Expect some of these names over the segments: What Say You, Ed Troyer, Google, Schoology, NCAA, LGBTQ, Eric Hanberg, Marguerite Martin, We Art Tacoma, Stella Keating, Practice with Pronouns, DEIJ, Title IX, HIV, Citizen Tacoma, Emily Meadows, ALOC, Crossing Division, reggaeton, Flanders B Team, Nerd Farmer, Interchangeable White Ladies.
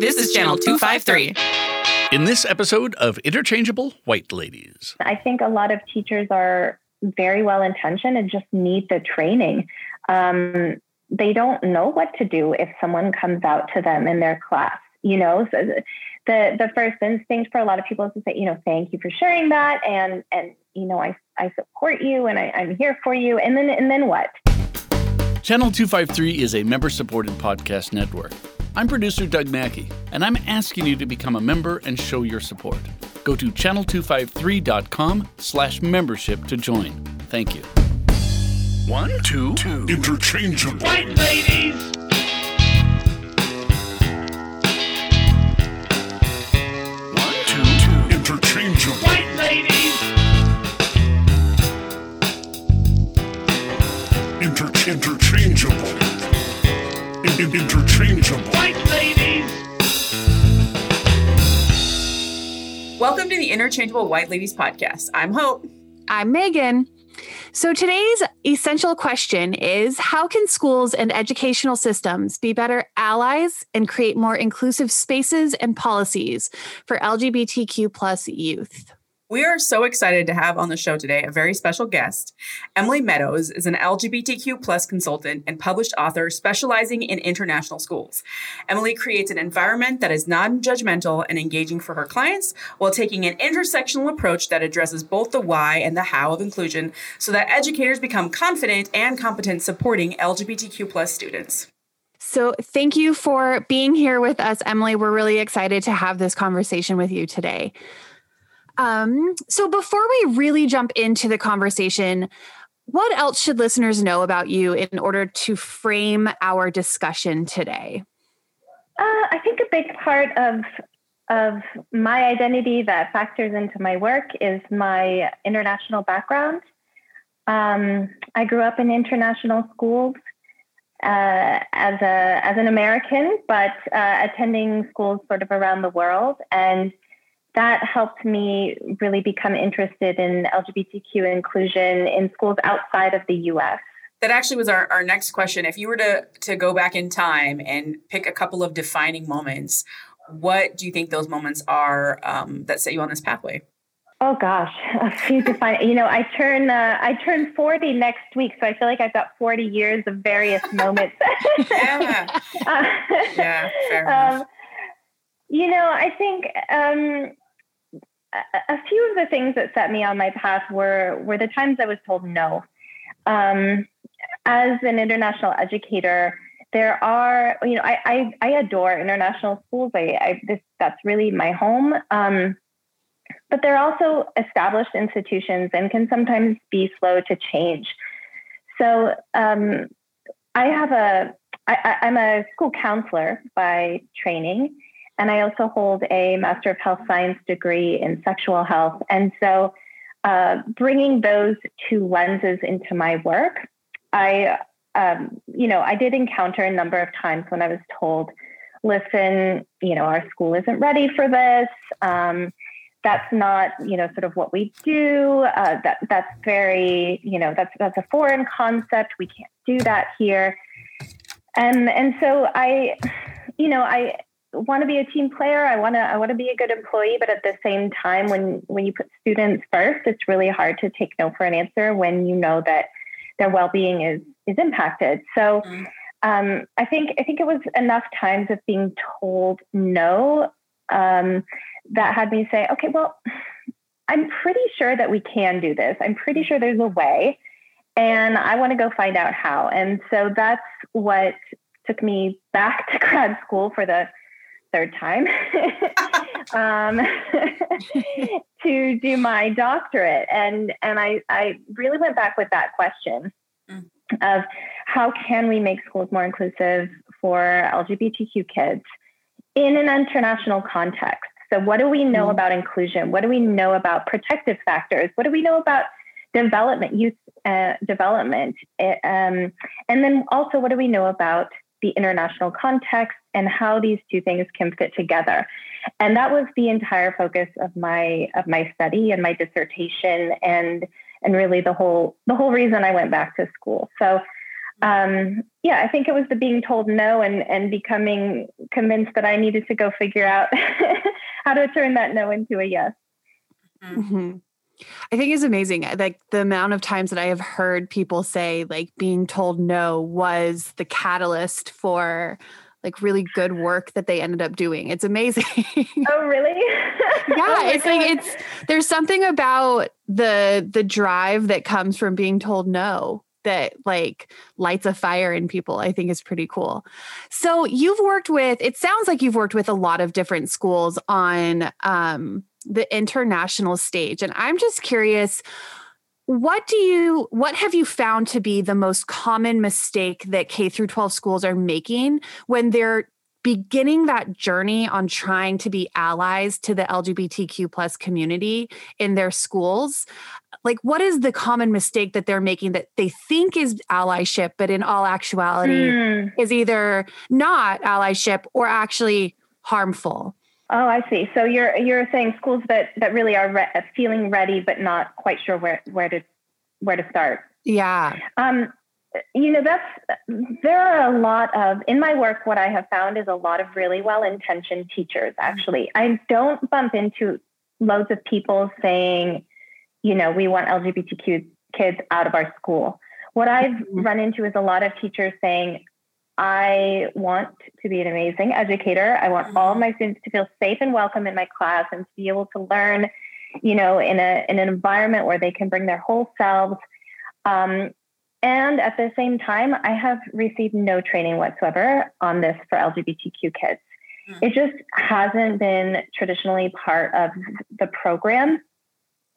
This is Channel 253. In this episode of Interchangeable White Ladies. I think a lot of teachers are very well-intentioned and just need the training. They don't know what to do if someone comes out to them in their class. You know, so the first instinct for a lot of people is to say, you know, thank you for sharing that. And you know, I support you and I'm here for you. And then what? Channel 253 is a member-supported podcast network. I'm producer Doug Mackey, and I'm asking you to become a member and show your support. Go to channel253.com/membership to join. Thank you. One, two. Interchangeable White Ladies. Interchangeable White Ladies. Interchangeable. Interchangeable White Ladies. Welcome to the Interchangeable White Ladies podcast. I'm Hope. I'm Megan. So today's essential question is, how can schools and educational systems be better allies and create more inclusive spaces and policies for LGBTQ plus youth? We are so excited to have on the show today a very special guest. Emily Meadows is an LGBTQ plus consultant and published author specializing in international schools. Emily creates an environment that is non-judgmental and engaging for her clients while taking an intersectional approach that addresses both the why and the how of inclusion so that educators become confident and competent supporting LGBTQ plus students. So thank you for being here with us, Emily. We're really excited to have this conversation with you today. So before we really jump into the conversation, what else should listeners know about you in order to frame our discussion today? I think a big part of my identity that factors into my work is my international background. I grew up in international schools as an American, but attending schools sort of around the world, and that helped me really become interested in LGBTQ inclusion in schools outside of the U.S. That actually was our next question. If you were to go back in time and pick a couple of defining moments, what do you think those moments are that set you on this pathway? Oh, gosh, a few defining. You know, I turn 40 next week, so I feel like I've got 40 years of various moments. Yeah. Yeah, fair enough. You know, I think a few of the things that set me on my path were the times I was told no. As an international educator, there are, you know, I adore international schools. That's really my home. But they're also established institutions and can sometimes be slow to change. So I'm a school counselor by training, and I also hold a Master of Health Science degree in sexual health. And so bringing those two lenses into my work, I did encounter a number of times when I was told, listen, you know, our school isn't ready for this. That's not, you know, sort of what we do. That's very, you know, that's a foreign concept. We can't do that here. And so I want to be a team player. I want to be a good employee, but at the same time, when you put students first, it's really hard to take no for an answer when you know that their well-being is impacted. So, I think it was enough times of being told no, that had me say, okay, well, I'm pretty sure that we can do this. I'm pretty sure there's a way, and I want to go find out how. And so that's what took me back to grad school for the third time to do my doctorate. And I really went back with that question of how can we make schools more inclusive for LGBTQ kids in an international context? So what do we know about inclusion? What do we know about protective factors? What do we know about development, youth development? And then also, what do we know about the international context and how these two things can fit together? And that was the entire focus of my study and my dissertation, and really the whole reason I went back to school. So I think it was the being told no and becoming convinced that I needed to go figure out how to turn that no into a yes. Mm-hmm. I think it's amazing. Like the amount of times that I have heard people say like being told no was the catalyst for like really good work that they ended up doing. It's amazing. Oh, really? Yeah. It's like, there's something about the drive that comes from being told no that like lights a fire in people. I think is pretty cool. So it sounds like you've worked with a lot of different schools on the international stage. And I'm just curious, what have you found to be the most common mistake that K through 12 schools are making when they're beginning that journey on trying to be allies to the LGBTQ plus community in their schools? Like, what is the common mistake that they're making that they think is allyship, but in all actuality is either not allyship or actually harmful? Oh, I see. So you're saying schools that really are feeling ready, but not quite sure where to start. Yeah. There are a lot of, in my work, what I have found is a lot of really well-intentioned teachers. Actually, I don't bump into loads of people saying, we want LGBTQ kids out of our school. What I've run into is a lot of teachers saying, I want to be an amazing educator. I want all of my students to feel safe and welcome in my class and to be able to learn, in an environment where they can bring their whole selves. And at the same time, I have received no training whatsoever on this for LGBTQ kids. It just hasn't been traditionally part of the program.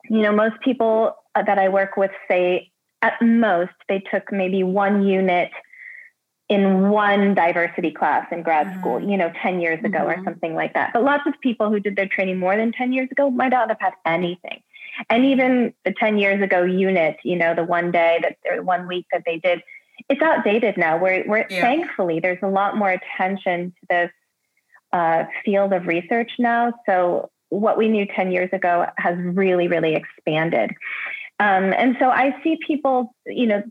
Most people that I work with say at most they took maybe one unit in one diversity class in grad school, 10 years ago or something like that. But lots of people who did their training more than 10 years ago might not have had anything. And even the 10 years ago unit, the one day or 1 week that they did, it's outdated now. Thankfully, there's a lot more attention to this field of research now. So what we knew 10 years ago has really, really expanded. And so I see people,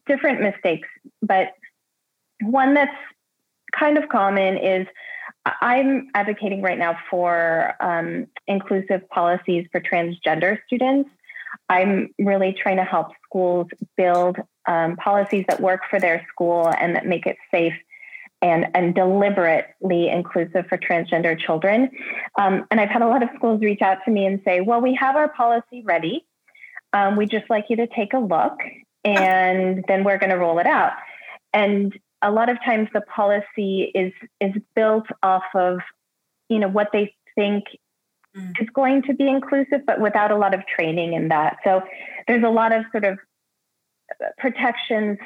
different mistakes, but one that's kind of common is I'm advocating right now for inclusive policies for transgender students. I'm really trying to help schools build policies that work for their school and that make it safe and deliberately inclusive for transgender children. And I've had a lot of schools reach out to me and say, well, we have our policy ready. We'd just like you to take a look and then we're going to roll it out. And a lot of times the policy is built off of, what they think is going to be inclusive, but without a lot of training in that. So there's a lot of sort of protections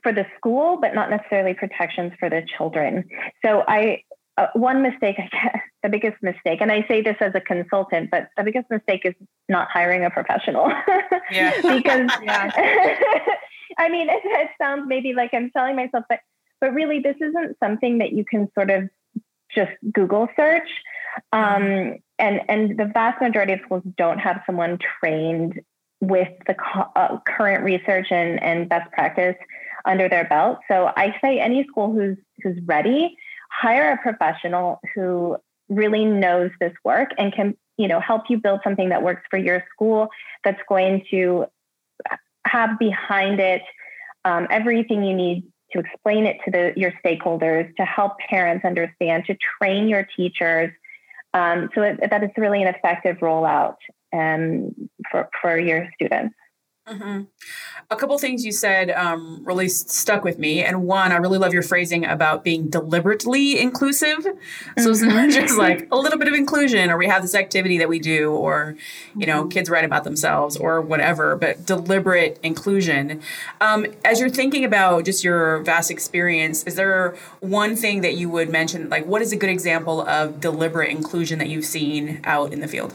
for the school, but not necessarily protections for the children. So one mistake, I guess, the biggest mistake, and I say this as a consultant, but the biggest mistake is not hiring a professional. Yeah. Because, I mean, it sounds maybe like I'm telling myself, but really this isn't something that you can sort of just Google search. And the vast majority of schools don't have someone trained with the current research and best practice under their belt. So I say any school who's ready, hire a professional who really knows this work and can, help you build something that works for your school that's going to have behind it everything you need to explain it to your stakeholders, to help parents understand, to train your teachers, so that it's really an effective rollout for your students. Mm-hmm. A couple things you said really stuck with me. And one, I really love your phrasing about being deliberately inclusive. So it's not just like a little bit of inclusion, or we have this activity that we do, or, kids write about themselves or whatever, but deliberate inclusion. As you're thinking about just your vast experience, is there one thing that you would mention, like what is a good example of deliberate inclusion that you've seen out in the field?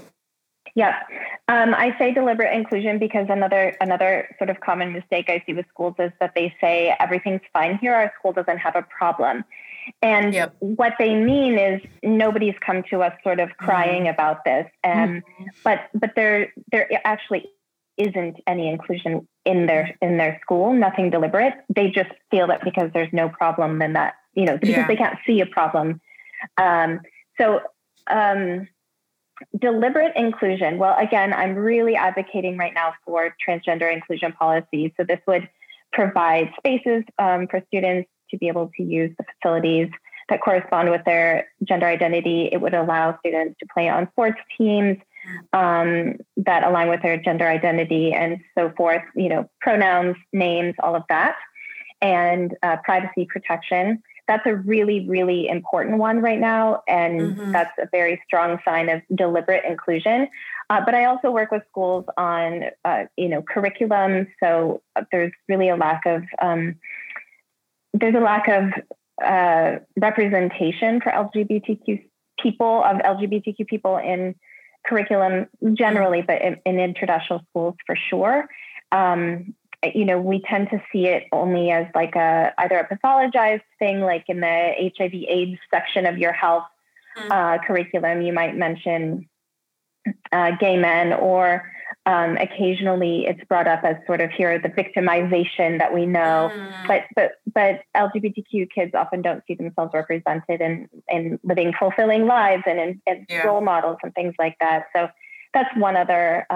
Yeah. I say deliberate inclusion because another sort of common mistake I see with schools is that they say everything's fine here. Our school doesn't have a problem. And what they mean is nobody's come to us sort of crying about this. But there actually isn't any inclusion in their school, nothing deliberate. They just feel that because there's no problem, then that, you know, because they can't see a problem. So deliberate inclusion. Well, again, I'm really advocating right now for transgender inclusion policies. So this would provide spaces for students to be able to use the facilities that correspond with their gender identity. It would allow students to play on sports teams that align with their gender identity and so forth, you know, pronouns, names, all of that, and privacy protection. That's a really, really important one right now. And that's a very strong sign of deliberate inclusion. But I also work with schools on, curriculum. So there's really a lack of, representation for LGBTQ people, in curriculum generally, but in international schools for sure. We tend to see it only as like either a pathologized thing, like in the HIV AIDS section of your health curriculum, you might mention gay men, or occasionally it's brought up as sort of here the victimization that we know, but LGBTQ kids often don't see themselves represented in living fulfilling lives and in role models and things like that. So that's one other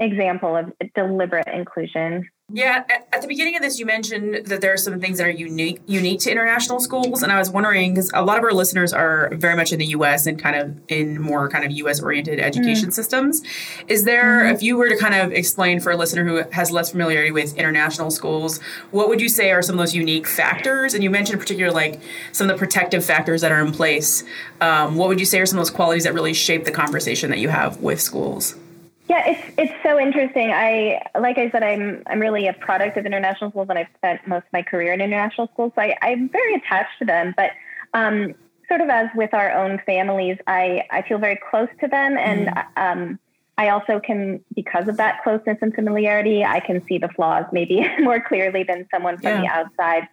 example of deliberate inclusion. Yeah. At the beginning of this, you mentioned that there are some things that are unique to international schools. And I was wondering, because a lot of our listeners are very much in the U.S. and kind of in more kind of U.S.-oriented education systems. Is there, if you were to kind of explain for a listener who has less familiarity with international schools, what would you say are some of those unique factors? And you mentioned in particular, like some of the protective factors that are in place. What would you say are some of those qualities that really shape the conversation that you have with schools? Yeah, it's so interesting. I'm really a product of international schools, and I've spent most of my career in international schools, so I'm very attached to them. But sort of as with our own families, I feel very close to them, and I also can, because of that closeness and familiarity, I can see the flaws maybe more clearly than someone from the outside.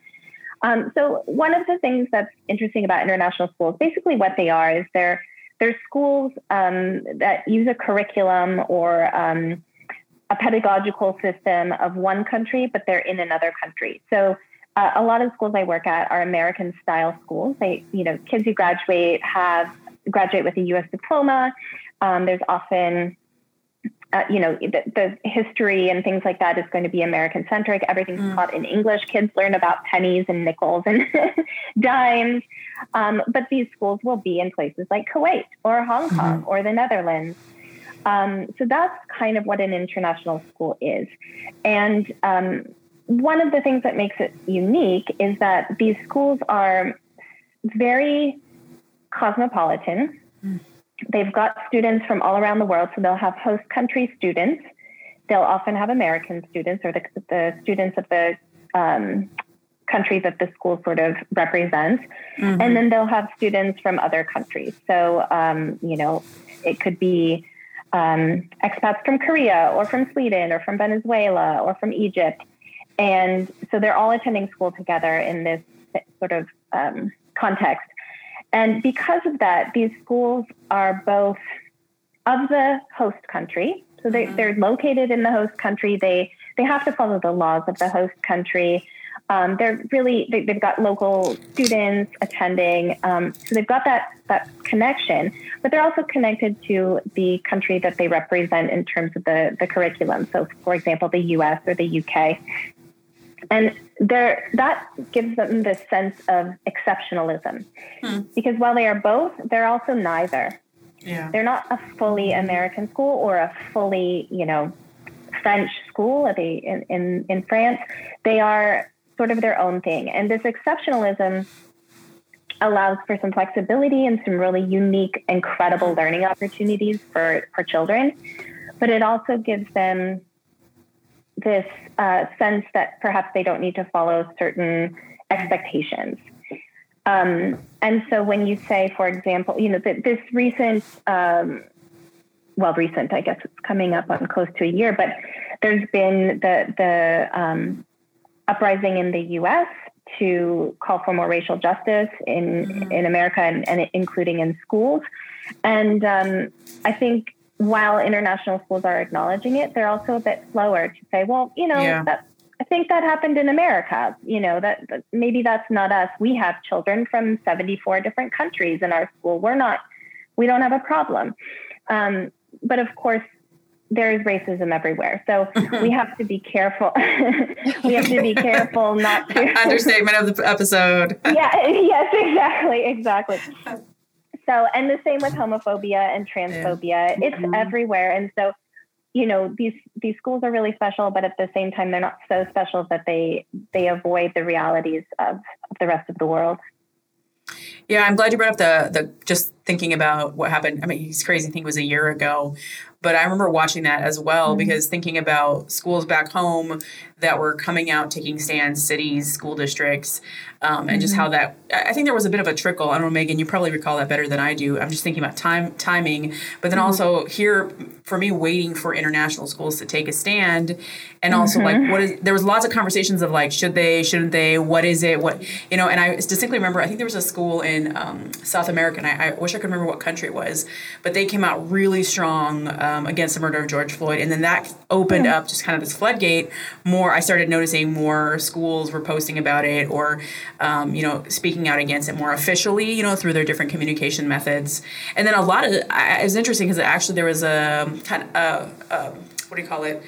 So one of the things that's interesting about international schools, basically what they are is there's schools that use a curriculum or a pedagogical system of one country, but they're in another country. So a lot of schools I work at are American style schools. They, kids who graduate with a U.S. diploma. There's often, the history and things like that is going to be American centric. Everything's taught in English. Kids learn about pennies and nickels and dimes. But these schools will be in places like Kuwait or Hong Kong or the Netherlands. So that's kind of what an international school is. And one of the things that makes it unique is that these schools are very cosmopolitan. They've got students from all around the world. So they'll have host country students. They'll often have American students or the students of the country that the school sort of represents. And then they'll have students from other countries. So, it could be expats from Korea or from Sweden or from Venezuela or from Egypt. And so they're all attending school together in this sort of context. And because of that, these schools are both of the host country. So they're located in the host country. They have to follow the laws of the host country. They've got local students attending. So they've got that connection, but they're also connected to the country that they represent in terms of the curriculum. So for example, the US or the UK. And that gives them this sense of exceptionalism because while they are both, they're also neither. Yeah. They're not a fully American school or a fully, French school in France. They are sort of their own thing. And this exceptionalism allows for some flexibility and some really unique, incredible learning opportunities for children. But it also gives them this sense that perhaps they don't need to follow certain expectations. And so when you say, for example, this recent, I guess it's coming up on close to a year, but there's been the uprising in the U.S. to call for more racial justice in America and including in schools. And I think while international schools are acknowledging it, they're also a bit slower to say, well, you know, that, I think that happened in America, you know, that maybe that's not us. We have children from 74 different countries in our school. We don't have a problem. But of course, there is racism everywhere. So we have to be careful. Not to. Understatement of the episode. Yes, exactly. So, and the same with homophobia and transphobia. It's everywhere. And so, you know, these schools are really special, but at the same time, they're not so special that they avoid the realities of the rest of the world. Yeah, I'm glad you brought up the just thinking about what happened. I mean, this crazy thing was a year ago, but I remember watching that as well, because thinking about schools back home that were coming out, taking stands, cities, school districts, and just how that, I think there was a bit of a trickle. I don't know, Megan, you probably recall that better than I do. I'm just thinking about timing, but then also here for me, waiting for international schools to take a stand. And also like, there was lots of conversations of like, should they, shouldn't they, what is it? What, you know, and I distinctly remember, I think there was a school in South America, and I wish I could remember what country it was, but they came out really strong against the murder of George Floyd. And then that opened up just kind of this floodgate. I started noticing more schools were posting about it or, you know, speaking out against it more officially, you know, through their different communication methods. And then a lot of it was interesting because actually there was a kind of, what do you call it?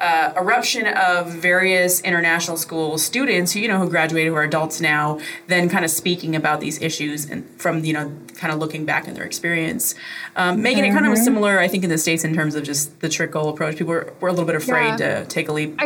Eruption of various international school students who, you know, who graduated, who are adults now, then kind of speaking about these issues and from, you know, kind of looking back in their experience. Megan, it kind of was similar, I think, in the States in terms of just the trickle approach. People were a little bit afraid to take a leap.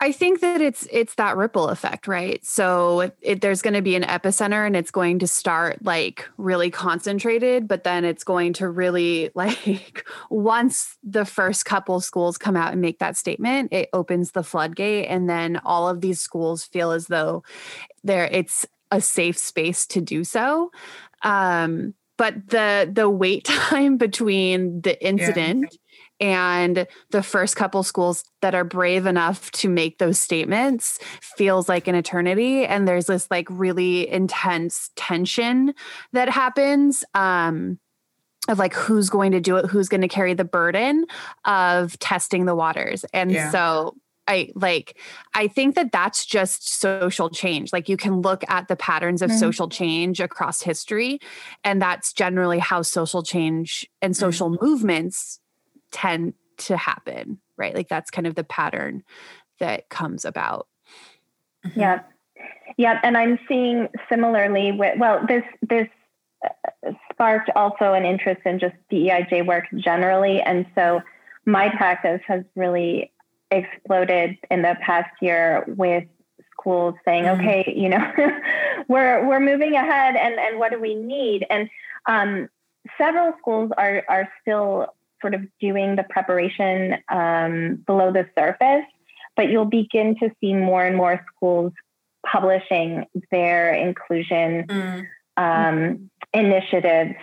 I think that it's that ripple effect, right? So there's going to be an epicenter and it's going to start like really concentrated, but then it's going to really like once the first couple schools come out and make that statement, it opens the floodgate. And then all of these schools feel as though it's a safe space to do so. But the wait time between the incident and the first couple schools that are brave enough to make those statements feels like an eternity. And there's this like really intense tension that happens of like, who's going to do it? Who's going to carry the burden of testing the waters? And so I think that that's just social change. Like you can look at the patterns of social change across history. And that's generally how social change and social movements tend to happen, right? Like that's kind of the pattern that comes about. Yeah. Yeah. And I'm seeing similarly with, well, this sparked also an interest in just DEIJ work generally. And so my practice has really exploded in the past year with schools saying, okay, you know, we're moving ahead and what do we need? And several schools are still sort of doing the preparation below the surface, but you'll begin to see more and more schools publishing their inclusion initiatives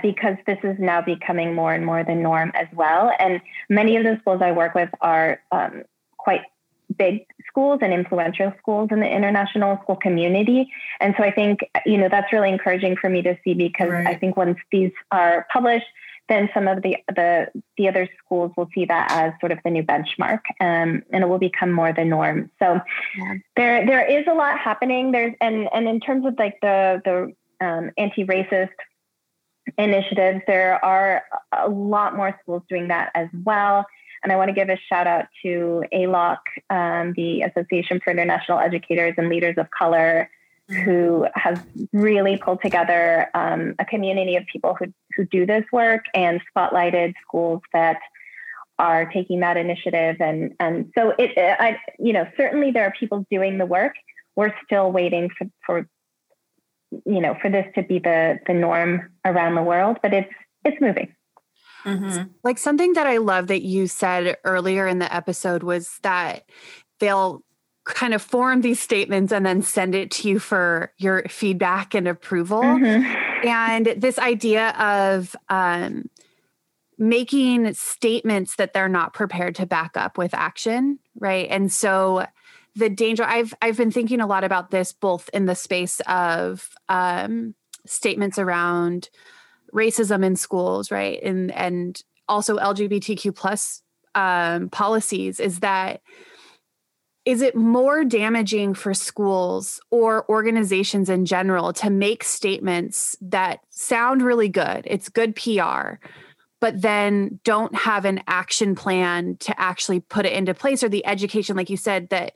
because this is now becoming more and more the norm as well. And many of the schools I work with are quite big schools and influential schools in the international school community. And so I think, you know, that's really encouraging for me to see because I think once these are published, then some of the other schools will see that as sort of the new benchmark, and it will become more the norm. So there is a lot happening. And in terms of like the anti-racist initiatives, there are a lot more schools doing that as well. And I want to give a shout out to ALOC, the Association for International Educators and Leaders of Color, who has really pulled together a community of people who do this work and spotlighted schools that are taking that initiative. And so you know, certainly there are people doing the work. We're still waiting for this to be the norm around the world, but it's moving. Mm-hmm. Like something that I love that you said earlier in the episode was that they'll kind of form these statements and then send it to you for your feedback and approval. Mm-hmm. And this idea of making statements that they're not prepared to back up with action, right? And so the danger, I've been thinking a lot about this both in the space of statements around racism in schools, right? And also LGBTQ plus policies, is that, is it more damaging for schools or organizations in general to make statements that sound really good, it's good PR, but then don't have an action plan to actually put it into place, or the education, like you said, that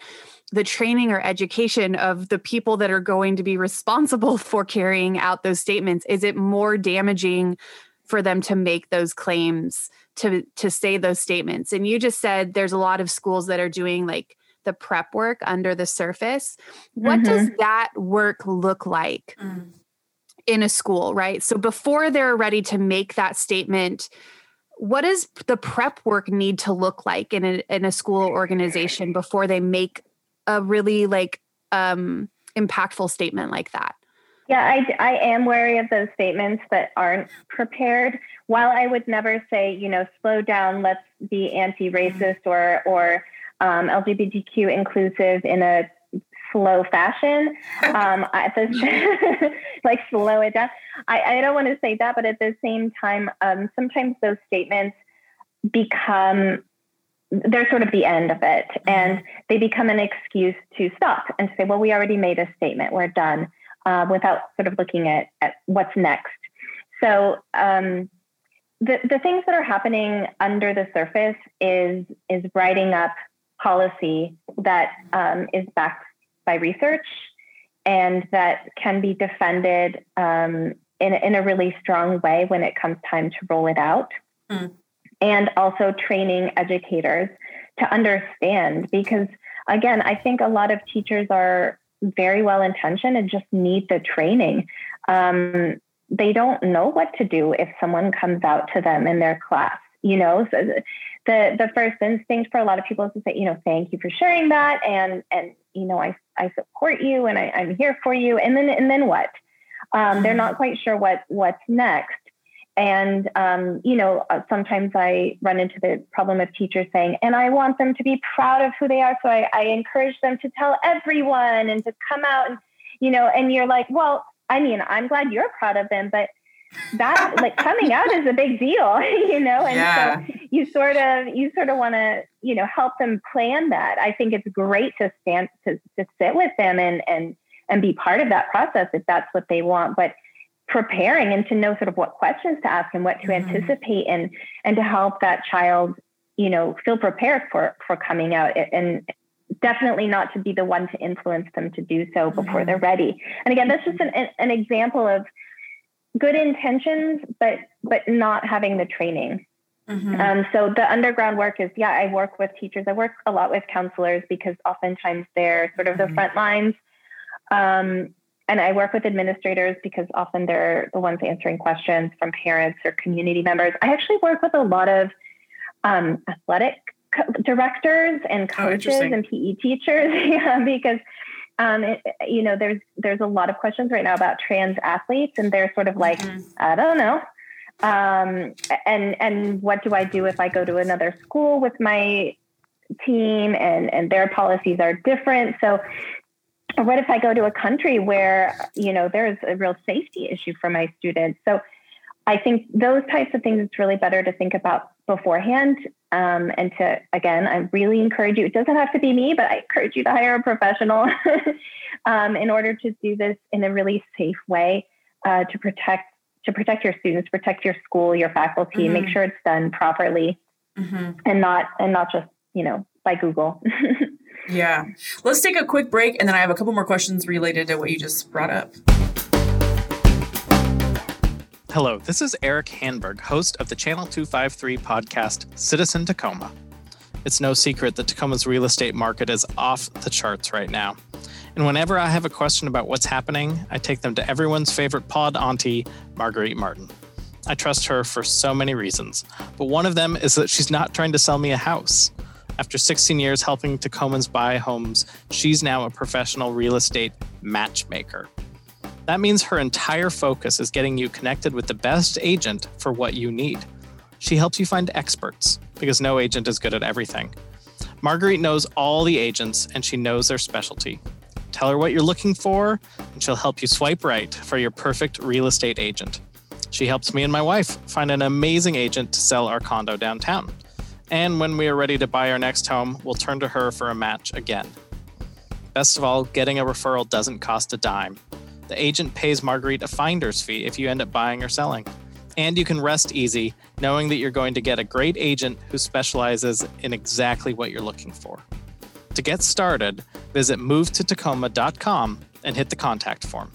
the training or education of the people that are going to be responsible for carrying out those statements? Is it more damaging for them to make those claims, to say those statements? And you just said there's a lot of schools that are doing like the prep work under the surface. What does that work look like in a school, right? So before they're ready to make that statement, what does the prep work need to look like in a school organization before they make a really like impactful statement like that? Yeah, I am wary of those statements that aren't prepared. While I would never say, slow down, let's be anti-racist or LGBTQ inclusive in a slow fashion, like slow it down. I don't want to say that, but at the same time, sometimes those statements become, they're sort of the end of it, and they become an excuse to stop and say, well, we already made a statement, we're done, without sort of looking at what's next. So, the things that are happening under the surface is writing up policy that is backed by research and that can be defended in a really strong way when it comes time to roll it out. And also training educators to understand, because again, I think a lot of teachers are very well-intentioned and just need the training. They don't know what to do if someone comes out to them in their class, so the first instinct for a lot of people is to say, thank you for sharing that. And I support you and I'm here for you. And then what? They're not quite sure what's next. And, sometimes I run into the problem of teachers saying, and I want them to be proud of who they are. So I encourage them to tell everyone and to come out and, and you're like, well, I'm glad you're proud of them, but that like coming out is a big deal, and yeah. So you sort of want to, help them plan that. I think it's great to sit with them and be part of that process if that's what they want, but preparing and to know sort of what questions to ask and what to anticipate and to help that child, feel prepared for coming out, and definitely not to be the one to influence them to do so before they're ready. And again, that's just an example of good intentions, but not having the training. So the underground work is, I work with teachers. I work a lot with counselors because oftentimes they're sort of the front lines. And I work with administrators because often they're the ones answering questions from parents or community members. I actually work with a lot of athletic directors and coaches and PE teachers because there's a lot of questions right now about trans athletes, and they're sort of like, I don't know. And what do I do if I go to another school with my team and their policies are different? So what if I go to a country where, there's a real safety issue for my students? So I think those types of things, it's really better to think about beforehand. And to, again, I really encourage you, it doesn't have to be me, but I encourage you to hire a professional in order to do this in a really safe way, to protect your students, protect your school, your faculty, make sure it's done properly and not just, by Google. Yeah. Let's take a quick break. And then I have a couple more questions related to what you just brought up. Hello, this is Eric Hanberg, host of the Channel 253 podcast, Citizen Tacoma. It's no secret that Tacoma's real estate market is off the charts right now. And whenever I have a question about what's happening, I take them to everyone's favorite pod auntie, Marguerite Martin. I trust her for so many reasons, but one of them is that she's not trying to sell me a house. After 16 years helping Tacomans buy homes, she's now a professional real estate matchmaker. That means her entire focus is getting you connected with the best agent for what you need. She helps you find experts because no agent is good at everything. Marguerite knows all the agents and she knows their specialty. Tell her what you're looking for and she'll help you swipe right for your perfect real estate agent. She helps me and my wife find an amazing agent to sell our condo downtown. And when we are ready to buy our next home, we'll turn to her for a match again. Best of all, getting a referral doesn't cost a dime. The agent pays Marguerite a finder's fee if you end up buying or selling. And you can rest easy knowing that you're going to get a great agent who specializes in exactly what you're looking for. To get started, visit movetotacoma.com and hit the contact form.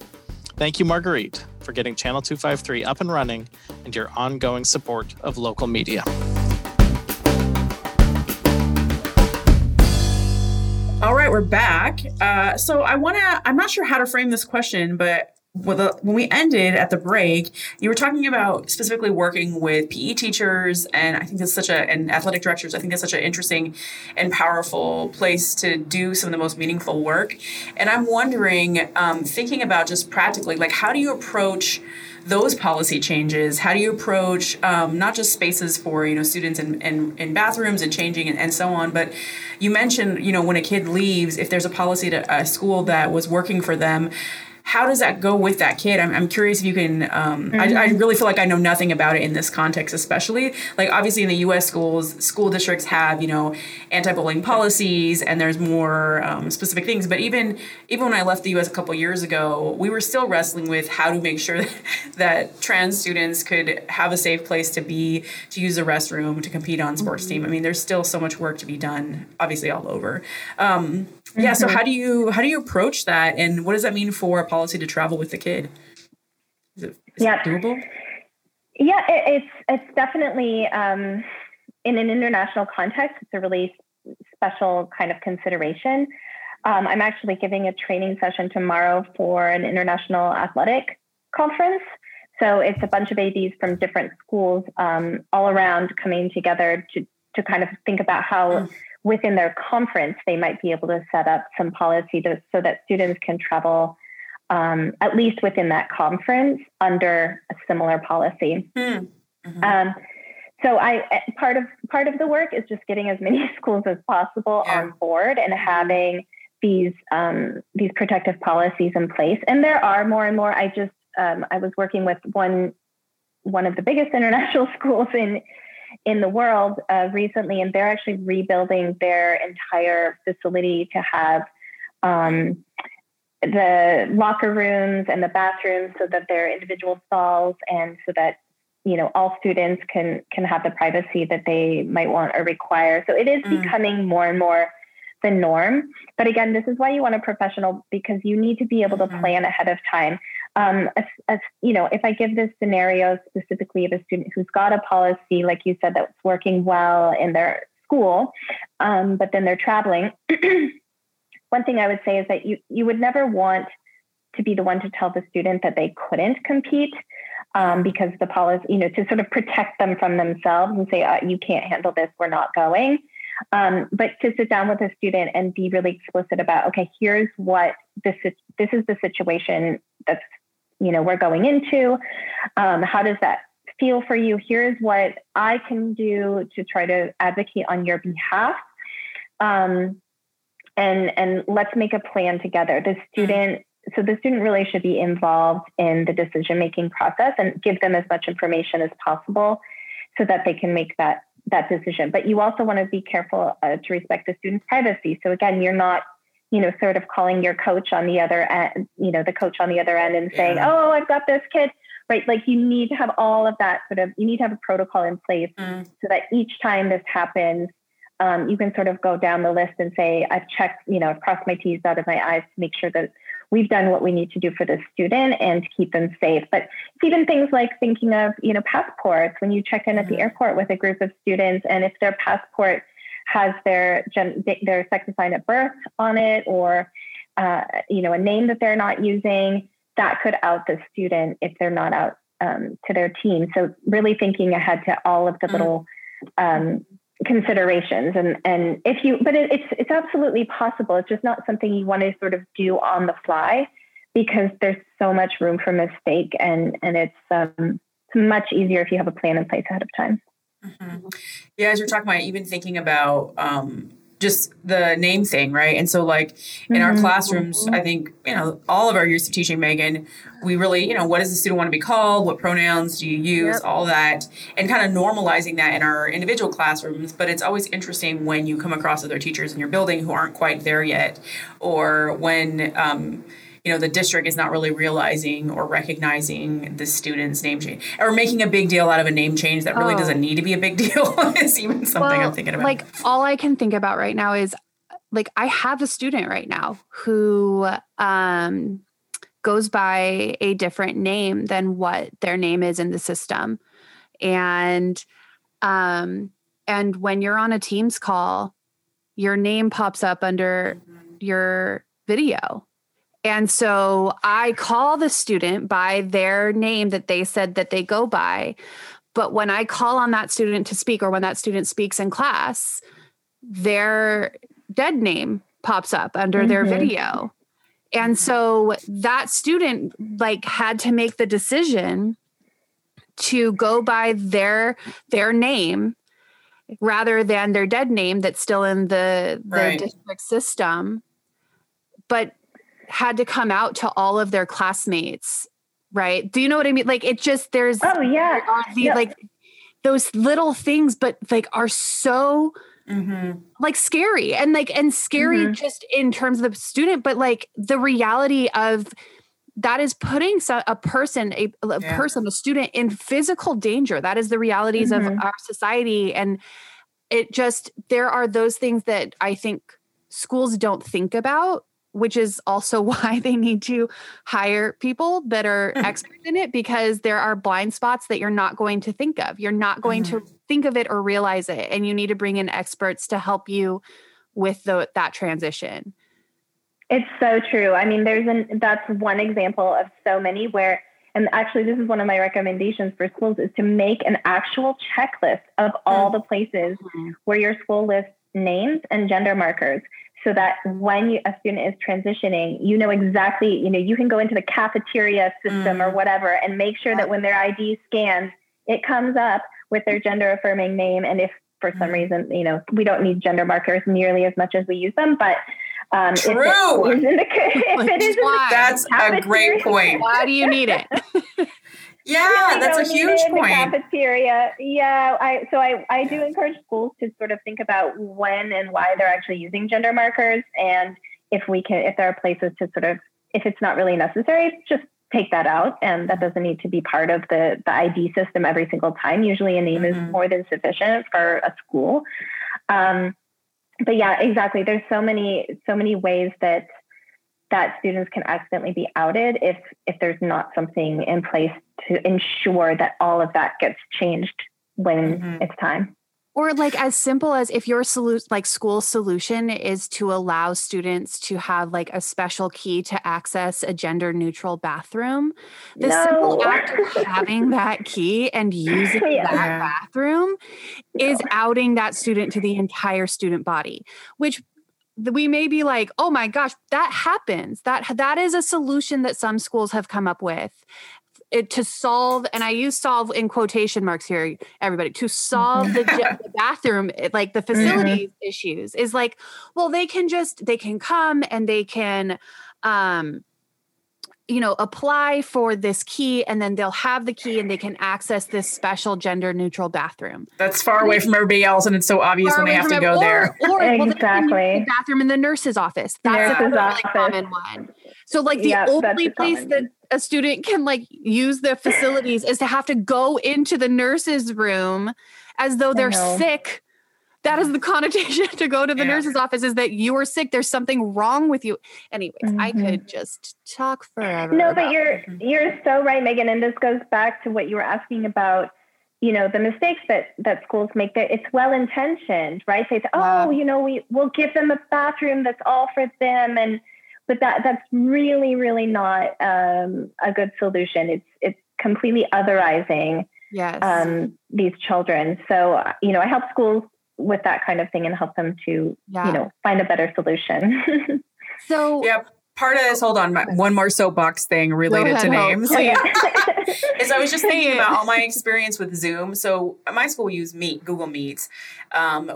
Thank you, Marguerite, for getting Channel 253 up and running and your ongoing support of local media. All right, we're back. So I'm not sure how to frame this question, but when we ended at the break, you were talking about specifically working with PE teachers, and I think that's and athletic directors. I think that's such an interesting and powerful place to do some of the most meaningful work. And I'm wondering, thinking about just practically, like, how do you approach those policy changes? How do you approach not just spaces for, students in bathrooms and changing and so on, but you mentioned, when a kid leaves, if there's a policy to a school that was working for them, how does that go with that kid? I'm curious if you can, I really feel like I know nothing about it in this context, especially like obviously in the U.S. schools, school districts have, anti-bullying policies and there's more specific things. But even when I left the U.S. a couple years ago, we were still wrestling with how to make sure that trans students could have a safe place to use a restroom, to compete on sports team. I mean, there's still so much work to be done, obviously all over. Yeah. So how do you approach that? And what does that mean for a policy to travel with the kid? Is it doable? Yeah, it's definitely in an international context, it's a really special kind of consideration. I'm actually giving a training session tomorrow for an international athletic conference. So it's a bunch of ADs from different schools all around coming together to kind of think about how within their conference, they might be able to set up some policy so that students can travel at least within that conference under a similar policy. Mm-hmm. So part of the work is just getting as many schools as possible on board and having these protective policies in place. And there are more and more. I just I was working with one of the biggest international schools in the world recently, and they're actually rebuilding their entire facility to have the locker rooms and the bathrooms so that they're individual stalls and so that, all students can have the privacy that they might want or require. So it is becoming more and more the norm. But again, this is why you want a professional, because you need to be able to plan ahead of time. If I give this scenario specifically of a student who's got a policy, like you said, that's working well in their school, but then they're traveling. One thing I would say is that you would never want to be the one to tell the student that they couldn't compete because the policy, to sort of protect them from themselves and say, you can't handle this, we're not going. But to sit down with a student and be really explicit about, okay, here's what this is the situation that's, we're going into. How does that feel for you? Here's what I can do to try to advocate on your behalf. And let's make a plan together. The student really should be involved in the decision-making process and give them as much information as possible so that they can make that decision. But you also want to be careful to respect the student's privacy. So again, you're not, sort of calling your coach on the other end, the coach on the other end and saying, oh, I've got this kid, right? Like you need to have all of that you need to have a protocol in place so that each time this happens, you can sort of go down the list and say, I've checked, I've crossed my T's, dotted my I's to make sure that we've done what we need to do for this student and to keep them safe. But it's even things like thinking of, passports when you check in at the airport with a group of students, and if their passport has their sex assigned at birth on it or, a name that they're not using, that could out the student if they're not out to their team. So really thinking ahead to all of the little considerations and if you, but it's absolutely possible. It's just not something you want to sort of do on the fly because there's so much room for mistake and it's much easier if you have a plan in place ahead of time. Mm-hmm. Yeah. As you're talking about, even thinking about, just the name thing, right? And so, like, in our classrooms, I think, you know, all of our years of teaching, Megan, we really, you know, what does the student want to be called? What pronouns do you use? Yep. All that. And kind of normalizing that in our individual classrooms. But it's always interesting when you come across other teachers in your building who aren't quite there yet, or when, you know, the district is not really realizing or recognizing the student's name change, or making a big deal out of a name change that really doesn't need to be a big deal. It's even something I'm thinking about. Like, all I can think about right now is, like, I have a student right now who goes by a different name than what their name is in the system. And when you're on a Teams call, your name pops up under your video. And so I call the student by their name that they said that they go by. But when I call on that student to speak, or when that student speaks in class, their dead name pops up under their video. And so that student, like, had to make the decision to go by their name rather than their dead name that's still in the district system. But had to come out to all of their classmates, right? Do you know what I mean? Like, it just, there's, like, those little things, but, like, are so like scary, and like, and scary just in terms of the student, but, like, the reality of that is putting a student in physical danger. That is the realities of our society. And it just, there are those things that I think schools don't think about, which is also why they need to hire people that are experts in it, because there are blind spots that you're not going to think of. You're not going to think of it or realize it. And you need to bring in experts to help you with that transition. It's so true. I mean, that's one example of so many where, and actually this is one of my recommendations for schools, is to make an actual checklist of all the places where your school lists names and gender markers, so that when a student is transitioning, you know exactly, you know, you can go into the cafeteria system or whatever and make sure that when their ID scans, it comes up with their gender affirming name. And if for some reason, you know, we don't need gender markers nearly as much as we use them, but true. That's a great point. Why do you need it? Yeah, that's a huge point. The cafeteria. Yeah, I do encourage schools to sort of think about when and why they're actually using gender markers, and if there are places to sort of, if it's not really necessary, just take that out, and that doesn't need to be part of the ID system every single time. Usually a name is more than sufficient for a school. But yeah, exactly. There's so many ways that students can accidentally be outed if there's not something in place to ensure that all of that gets changed when it's time. Or, like, as simple as if your school solution is to allow students to have, like, a special key to access a gender neutral bathroom, the simple act of having that key and using that bathroom is outing that student to the entire student body, which we may be like, oh my gosh, that happens. That is a solution that some schools have come up with to solve. And I use solve in quotation marks here, everybody, to solve the bathroom, like the facilities issues, is like, well, they can come and they can, you know, apply for this key, and then they'll have the key and they can access this special gender neutral bathroom. That's far away from everybody else. And it's so obvious when they have to go there. Or exactly. Well, the bathroom in the nurse's office. That's a really common one. So, like, the only place that a student can, like, use the facilities is to have to go into the nurse's room as though they're sick. That is the connotation to go to the nurse's office, is that you are sick. There's something wrong with you. Anyways, I could just talk forever. No, but you're so right, Megan. And this goes back to what you were asking about, you know, the mistakes that schools make. That it's well-intentioned, right? They say, you know, we'll give them a bathroom that's all for them. But that's really, really not a good solution. It's completely otherizing these children. So, you know, I help schools with that kind of thing and help them to, you know, find a better solution. So part of this, hold on, one more soapbox thing related to names. Oh, yeah. is I was just thinking about all my experience with Zoom. So at my school, we use Meet, Google Meet,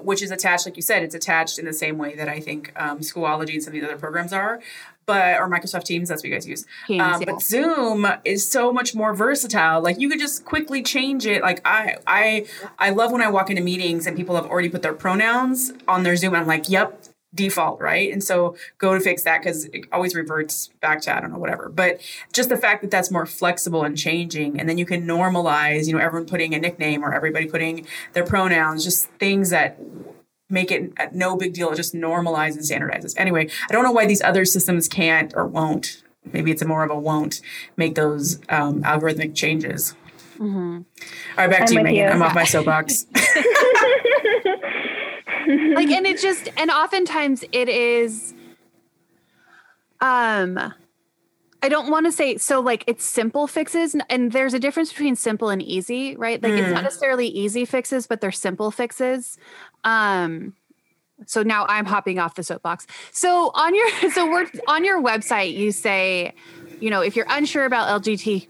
which is attached, like you said, it's attached in the same way that I think Schoology and some of these other programs are. But, or Microsoft Teams, that's what you guys use. But Zoom is so much more versatile. Like you could just quickly change it. Like I love when I walk into meetings and people have already put their pronouns on their Zoom. I'm like, yep, default, right? And so go to fix that because it always reverts back to, I don't know, whatever. But just the fact that that's more flexible and changing, and then you can normalize, you know, everyone putting a nickname or everybody putting their pronouns, just things that make it no big deal. It just normalizes and standardizes. Anyway, I don't know why these other systems can't or won't. Maybe it's more of a won't make those algorithmic changes. Mm-hmm. All right, back to you, Megan. I'm off my soapbox. Like, and it just, and oftentimes it is, I don't want to say, so like it's simple fixes, and there's a difference between simple and easy, right? Like it's not necessarily easy fixes, but they're simple fixes. So now I'm hopping off the soapbox. So on your, on your website, you say, you know, if you're unsure about LGBTQ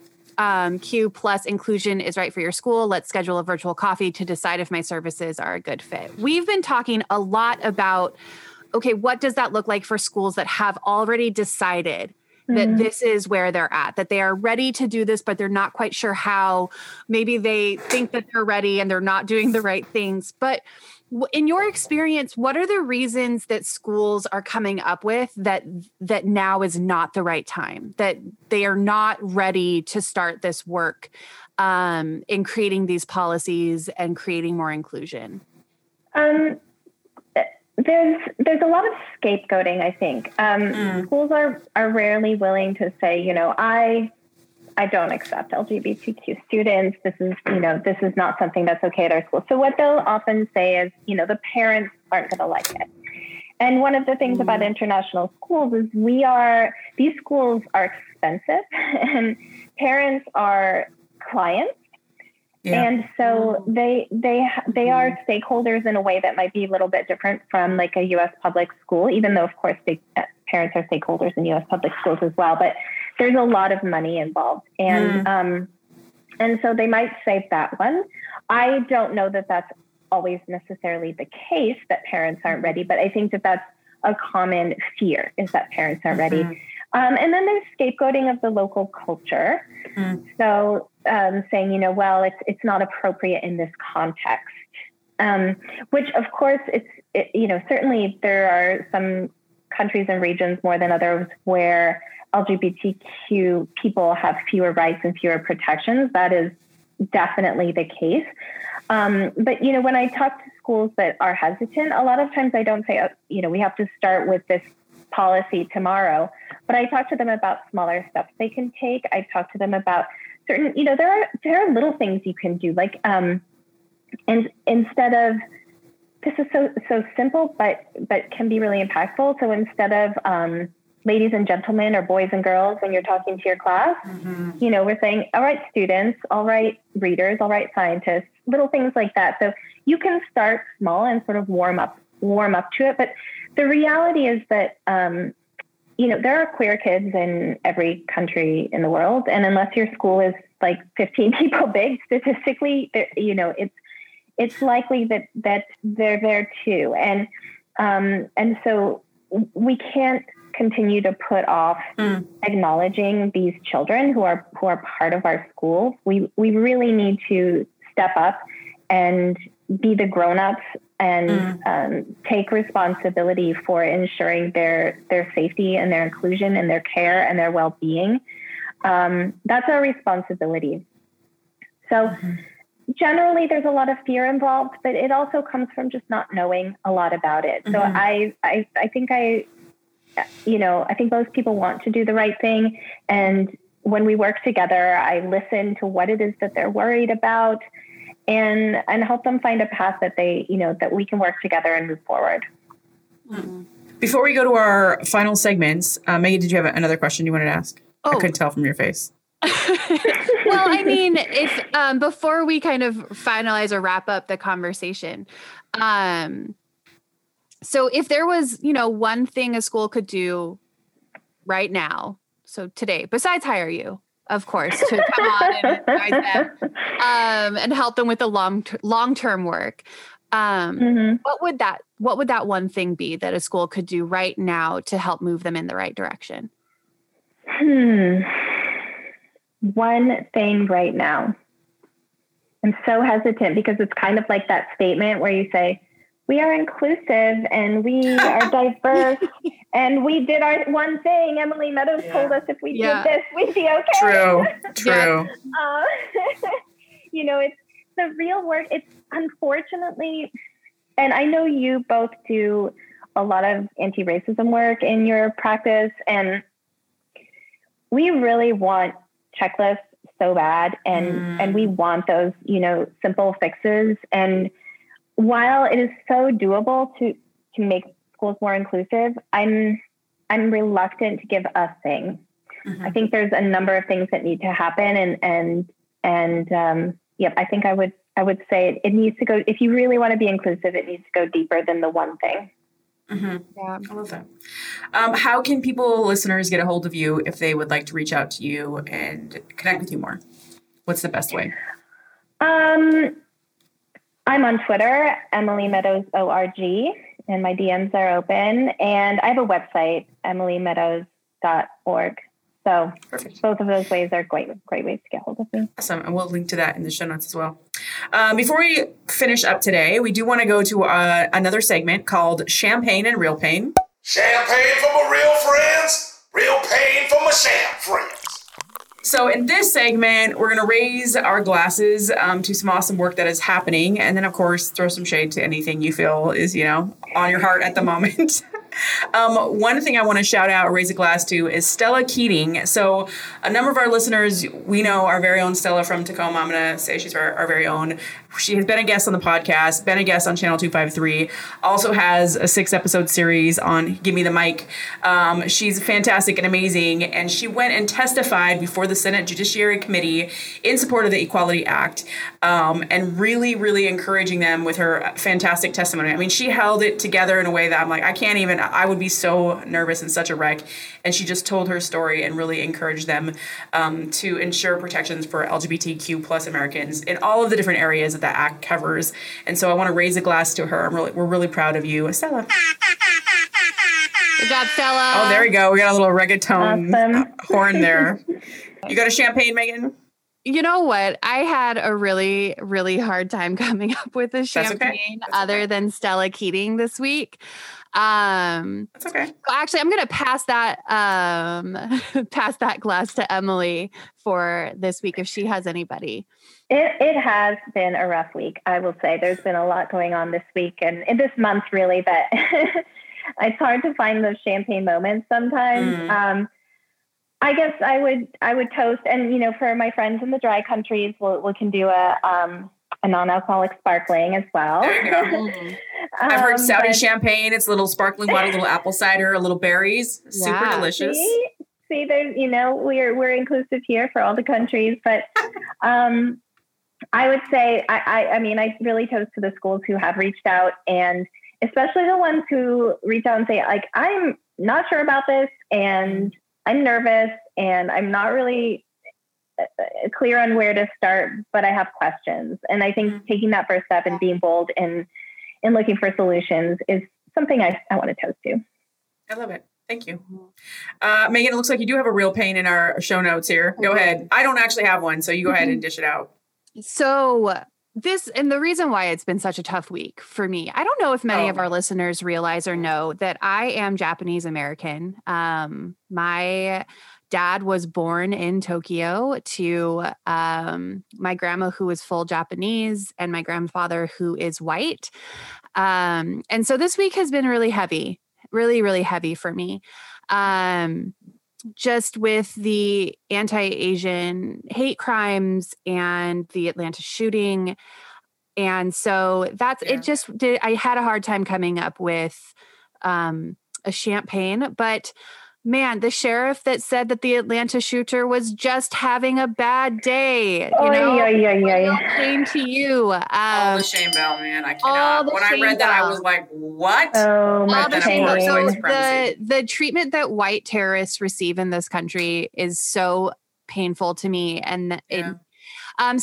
plus inclusion is right for your school, let's schedule a virtual coffee to decide if my services are a good fit. We've been talking a lot about, okay, what does that look like for schools that have already decided that this is where they're at, that they are ready to do this, but they're not quite sure how. Maybe they think that they're ready and they're not doing the right things. But in your experience, what are the reasons that schools are coming up with that now is not the right time, that they are not ready to start this work in creating these policies and creating more inclusion? There's a lot of scapegoating, I think. Schools are rarely willing to say, you know, I don't accept LGBTQ students. This is, you know, this is not something that's okay at our school. So what they'll often say is, you know, the parents aren't going to like it. And one of the things about international schools is these schools are expensive and parents are clients. Yeah. And so they are stakeholders in a way that might be a little bit different from like a U.S. public school, even though, of course, parents are stakeholders in U.S. public schools as well. But there's a lot of money involved. And and so they might save that one. I don't know that that's always necessarily the case, that parents aren't ready. But I think that that's a common fear, is that parents aren't ready. And then there's scapegoating of the local culture. So saying, you know, well, it's not appropriate in this context, which, of course, you know, certainly there are some countries and regions more than others where LGBTQ people have fewer rights and fewer protections. That is definitely the case. But, you know, when I talk to schools that are hesitant, a lot of times I don't say, oh, you know, we have to start with this policy tomorrow, but I talk to them about smaller steps they can take. I talk to them about certain, you know, there are little things you can do, like and instead of, this is so simple, but can be really impactful. So instead of ladies and gentlemen or boys and girls when you're talking to your class, you know, we're saying, all right, students, all right, readers, all right, scientists, little things like that. So you can start small and sort of warm up to it, but the reality is that, you know, there are queer kids in every country in the world. And unless your school is like 15 people big, statistically, you know, it's likely that they're there too. And so we can't continue to put off acknowledging these children who are part of our school. We really need to step up and be the grown-ups and take responsibility for ensuring their safety and their inclusion and their care and their well-being. That's our responsibility. So generally there's a lot of fear involved, but it also comes from just not knowing a lot about it. So I think most people want to do the right thing. And when we work together, I listen to what it is that they're worried about, and help them find a path that they, you know, that we can work together and move forward. Before we go to our final segments, Megan, did you have another question you wanted to ask? I couldn't tell from your face. Well, I mean, if before we kind of finalize or wrap up the conversation, so if there was, you know, one thing a school could do right now, so today, besides hire you, of course, to come on and guide them and help them with the long-term work. What would that one thing be that a school could do right now to help move them in the right direction? One thing right now. I'm so hesitant because it's kind of like that statement where you say, we are inclusive and we are diverse and we did our one thing. Emily Meadows told us if we did this, we'd be okay. True. It's the real work. It's unfortunately, and I know you both do a lot of anti-racism work in your practice, and we really want checklists so bad. And we want those, simple fixes. And while it is so doable to make schools more inclusive, I'm reluctant to give a thing. Mm-hmm. I think there's a number of things that need to happen. And I think I would say it needs to go, if you really want to be inclusive, it needs to go deeper than the one thing. Mm-hmm. Yeah, I love that. How can listeners get a hold of you if they would like to reach out to you and connect with you more? What's the best way? I'm on Twitter, Emily Meadows ORG, and my DMs are open. And I have a website, emilymeadows.org. So perfect. Both of those ways are great ways to get hold of me. Awesome. And we'll link to that in the show notes as well. Before we finish up today, we do want to go to another segment called Champagne and Real Pain. Champagne for my real friends, real pain for my champ friends. So in this segment, we're going to raise our glasses to some awesome work that is happening. And then, of course, throw some shade to anything you feel is, on your heart at the moment. One thing I want to shout out, raise a glass to, is Stella Keating. So a number of our listeners, we know our very own Stella from Tacoma. I'm going to say she's our very own. She has been a guest on the podcast, been a guest on Channel 253, also has a 6-episode series on Give Me the Mic. She's fantastic and amazing. And she went and testified before the Senate Judiciary Committee in support of the Equality Act, and really, really encouraging them with her fantastic testimony. I mean, she held it together in a way that I'm like, I would be so nervous and such a wreck. And she just told her story and really encouraged them to ensure protections for LGBTQ plus Americans in all of the different areas that the act covers. And so I want to raise a glass to her. We're really proud of you, Stella. Good job, Stella. Oh, there we go. We got a little reggaeton horn there. You got a champagne, Megan? You know what? I had a really, really hard time coming up with a champagne than Stella Keating this week. That's okay. Actually, I'm going to pass that glass to Emily for this week if she has anybody. It has been a rough week, I will say. There's been a lot going on this week and in this month, really, that it's hard to find those champagne moments sometimes. I guess I would toast, and for my friends in the dry countries, we can do a non-alcoholic sparkling as well. There you go. I've heard Saudi champagne. It's a little sparkling water, a little apple cider, a little berries. Super delicious. See, there's we're inclusive here for all the countries, but I would say I really toast to the schools who have reached out, and especially the ones who reach out and say like I'm not sure about this and I'm nervous and I'm not really clear on where to start, but I have questions. And I think taking that first step and being bold and looking for solutions is something I want to toast to. I love it. Thank you. Megan, it looks like you do have a real pain in our show notes here. Go ahead. I don't actually have one, so you go ahead and dish it out. So the reason why it's been such a tough week for me, I don't know if many of our listeners realize or know that I am Japanese American. My dad was born in Tokyo to my grandma, who is full Japanese, and my grandfather, who is white. And so this week has been really heavy, really, really heavy for me. Just with the anti-Asian hate crimes and the Atlanta shooting. And so I had a hard time coming up with a champagne, but man, the sheriff that said that the Atlanta shooter was just having a bad day. Shame to you. All the shame bell, man. I cannot. When I read that, I was like, what? Oh, my God. So the treatment that white terrorists receive in this country is so painful to me. And yeah. And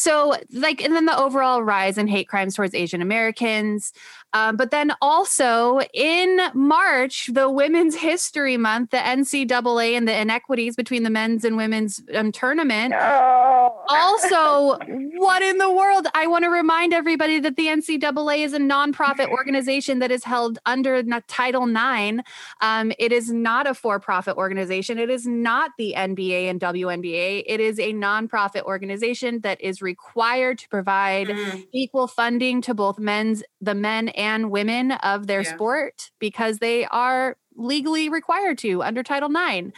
then the overall rise in hate crimes towards Asian Americans. But then also in March, the Women's History Month, the NCAA and the inequities between the men's and women's tournament. No. Also, what in the world? I want to remind everybody that the NCAA is a nonprofit organization that is held under Title IX. It is not a for-profit organization. It is not the NBA and WNBA. It is a nonprofit organization that is required to provide equal funding to both the men and women of their sport, because they are legally required to under Title IX.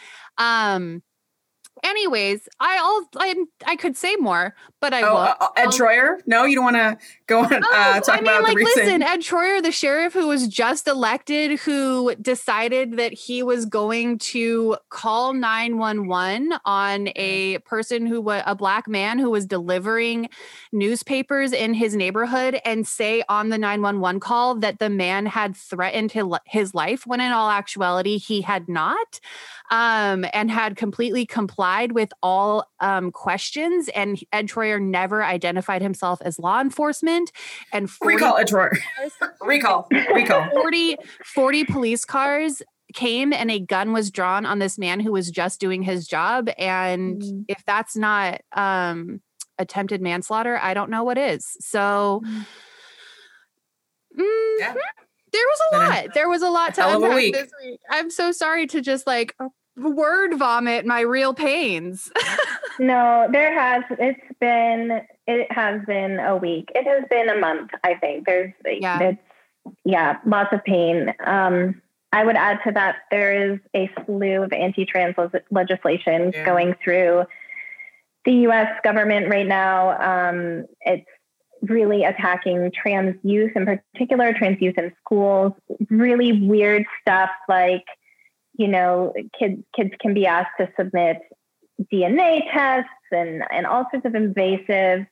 Anyways, I could say more, but I won't. Ed Troyer? No, you don't want to go on talk about the recent... Listen, Ed Troyer, the sheriff who was just elected, who decided that he was going to call 911 on a person who was a black man who was delivering newspapers in his neighborhood, and say on the 911 call that the man had threatened his life, when in all actuality he had not, and had completely complied with all questions. And Ed Troyer never identified himself as law enforcement. And recall Ed Troyer. Recall. 40 police cars came and a gun was drawn on this man who was just doing his job. And if that's not attempted manslaughter, I don't know what is. So there was a lot to unpack this week. I'm so sorry to just like word vomit my real pains. No, it has been a week. It has been a month, I think. Lots of pain. I would add to that, there is a slew of anti-trans legislation going through the U.S. government right now. It's really attacking trans youth, in particular, trans youth in schools. Really weird stuff like, you know, kids can be asked to submit DNA tests and all sorts of invasive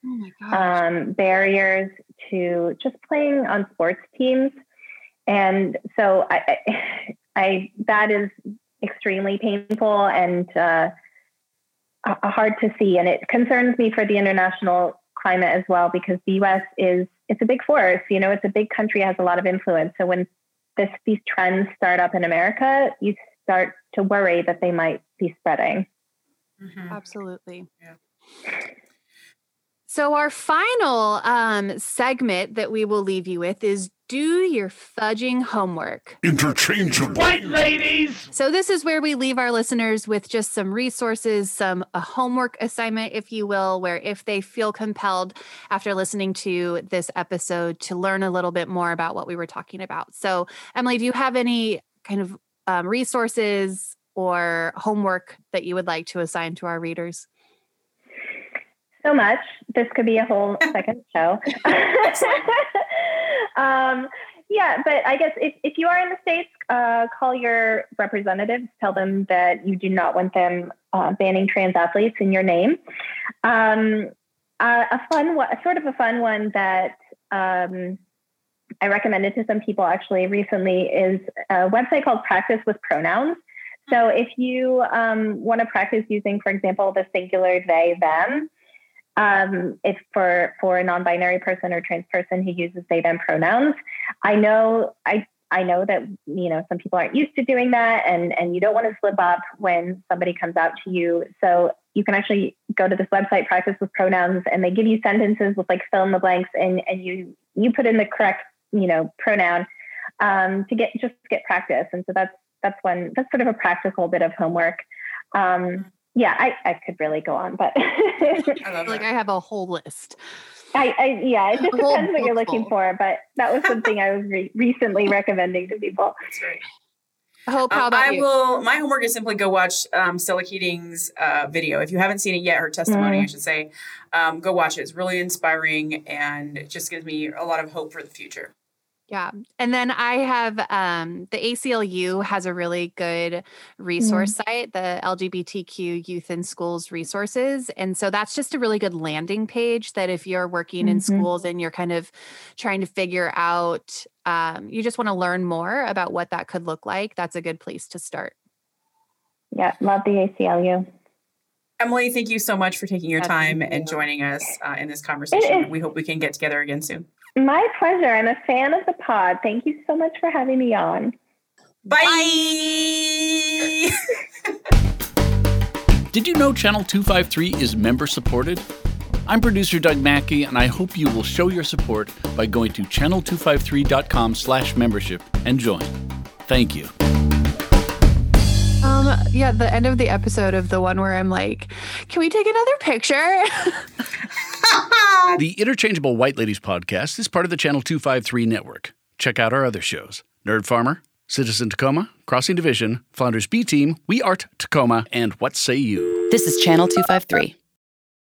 barriers to just playing on sports teams. And so I that is extremely painful and hard to see. And it concerns me for the international climate as well, because the U.S. it's a big force, you know, it's a big country, has a lot of influence. So when these trends start up in America, you start to worry that they might be spreading. Mm-hmm. Absolutely. Yeah. So our final segment that we will leave you with is do your fudging homework. Interchangeable White Ladies. So this is where we leave our listeners with just some resources, a homework assignment, if you will, where if they feel compelled after listening to this episode to learn a little bit more about what we were talking about. So Emily, do you have any kind of resources or homework that you would like to assign to our readers? So much. This could be a whole second show. But I guess if you are in the States, call your representatives, tell them that you do not want them banning trans athletes in your name. A fun one that I recommended to some people actually recently is a website called Practice with Pronouns. So if you want to practice using, for example, the singular they, them, if for a non-binary person or trans person who uses they, them pronouns, I know that, you know, some people aren't used to doing that and you don't want to slip up when somebody comes out to you. So you can actually go to this website, Practice with Pronouns, and they give you sentences with like fill in the blanks and you put in the correct, you know, pronoun, to get practice. And so that's sort of a practical bit of homework. Yeah, I could really go on, but I have a whole list. It just depends what you're looking for, but that was something I was recently recommending to people. That's right. Hope, how about you? My homework is simply go watch Stella Keating's video. If you haven't seen it yet, her testimony, I should say, go watch it. It's really inspiring and it just gives me a lot of hope for the future. Yeah. And then I have the ACLU has a really good resource site, the LGBTQ Youth in Schools resources. And so that's just a really good landing page that if you're working in schools and you're kind of trying to figure out, you just want to learn more about what that could look like, that's a good place to start. Yeah. Love the ACLU. Emily, thank you so much for taking your time and joining us in this conversation. We hope we can get together again soon. My pleasure. I'm a fan of the pod. Thank you so much for having me on. Bye. Did you know Channel 253 is member supported? I'm producer Doug Mackey, and I hope you will show your support by going to channel253.com/membership and join. Thank you. Yeah, the end of the episode of the one where I'm like, can we take another picture? The Interchangeable White Ladies podcast is part of the Channel 253 network. Check out our other shows, Nerd Farmer, Citizen Tacoma, Crossing Division, Flanders B Team, We Art Tacoma, and What Say You? This is Channel 253.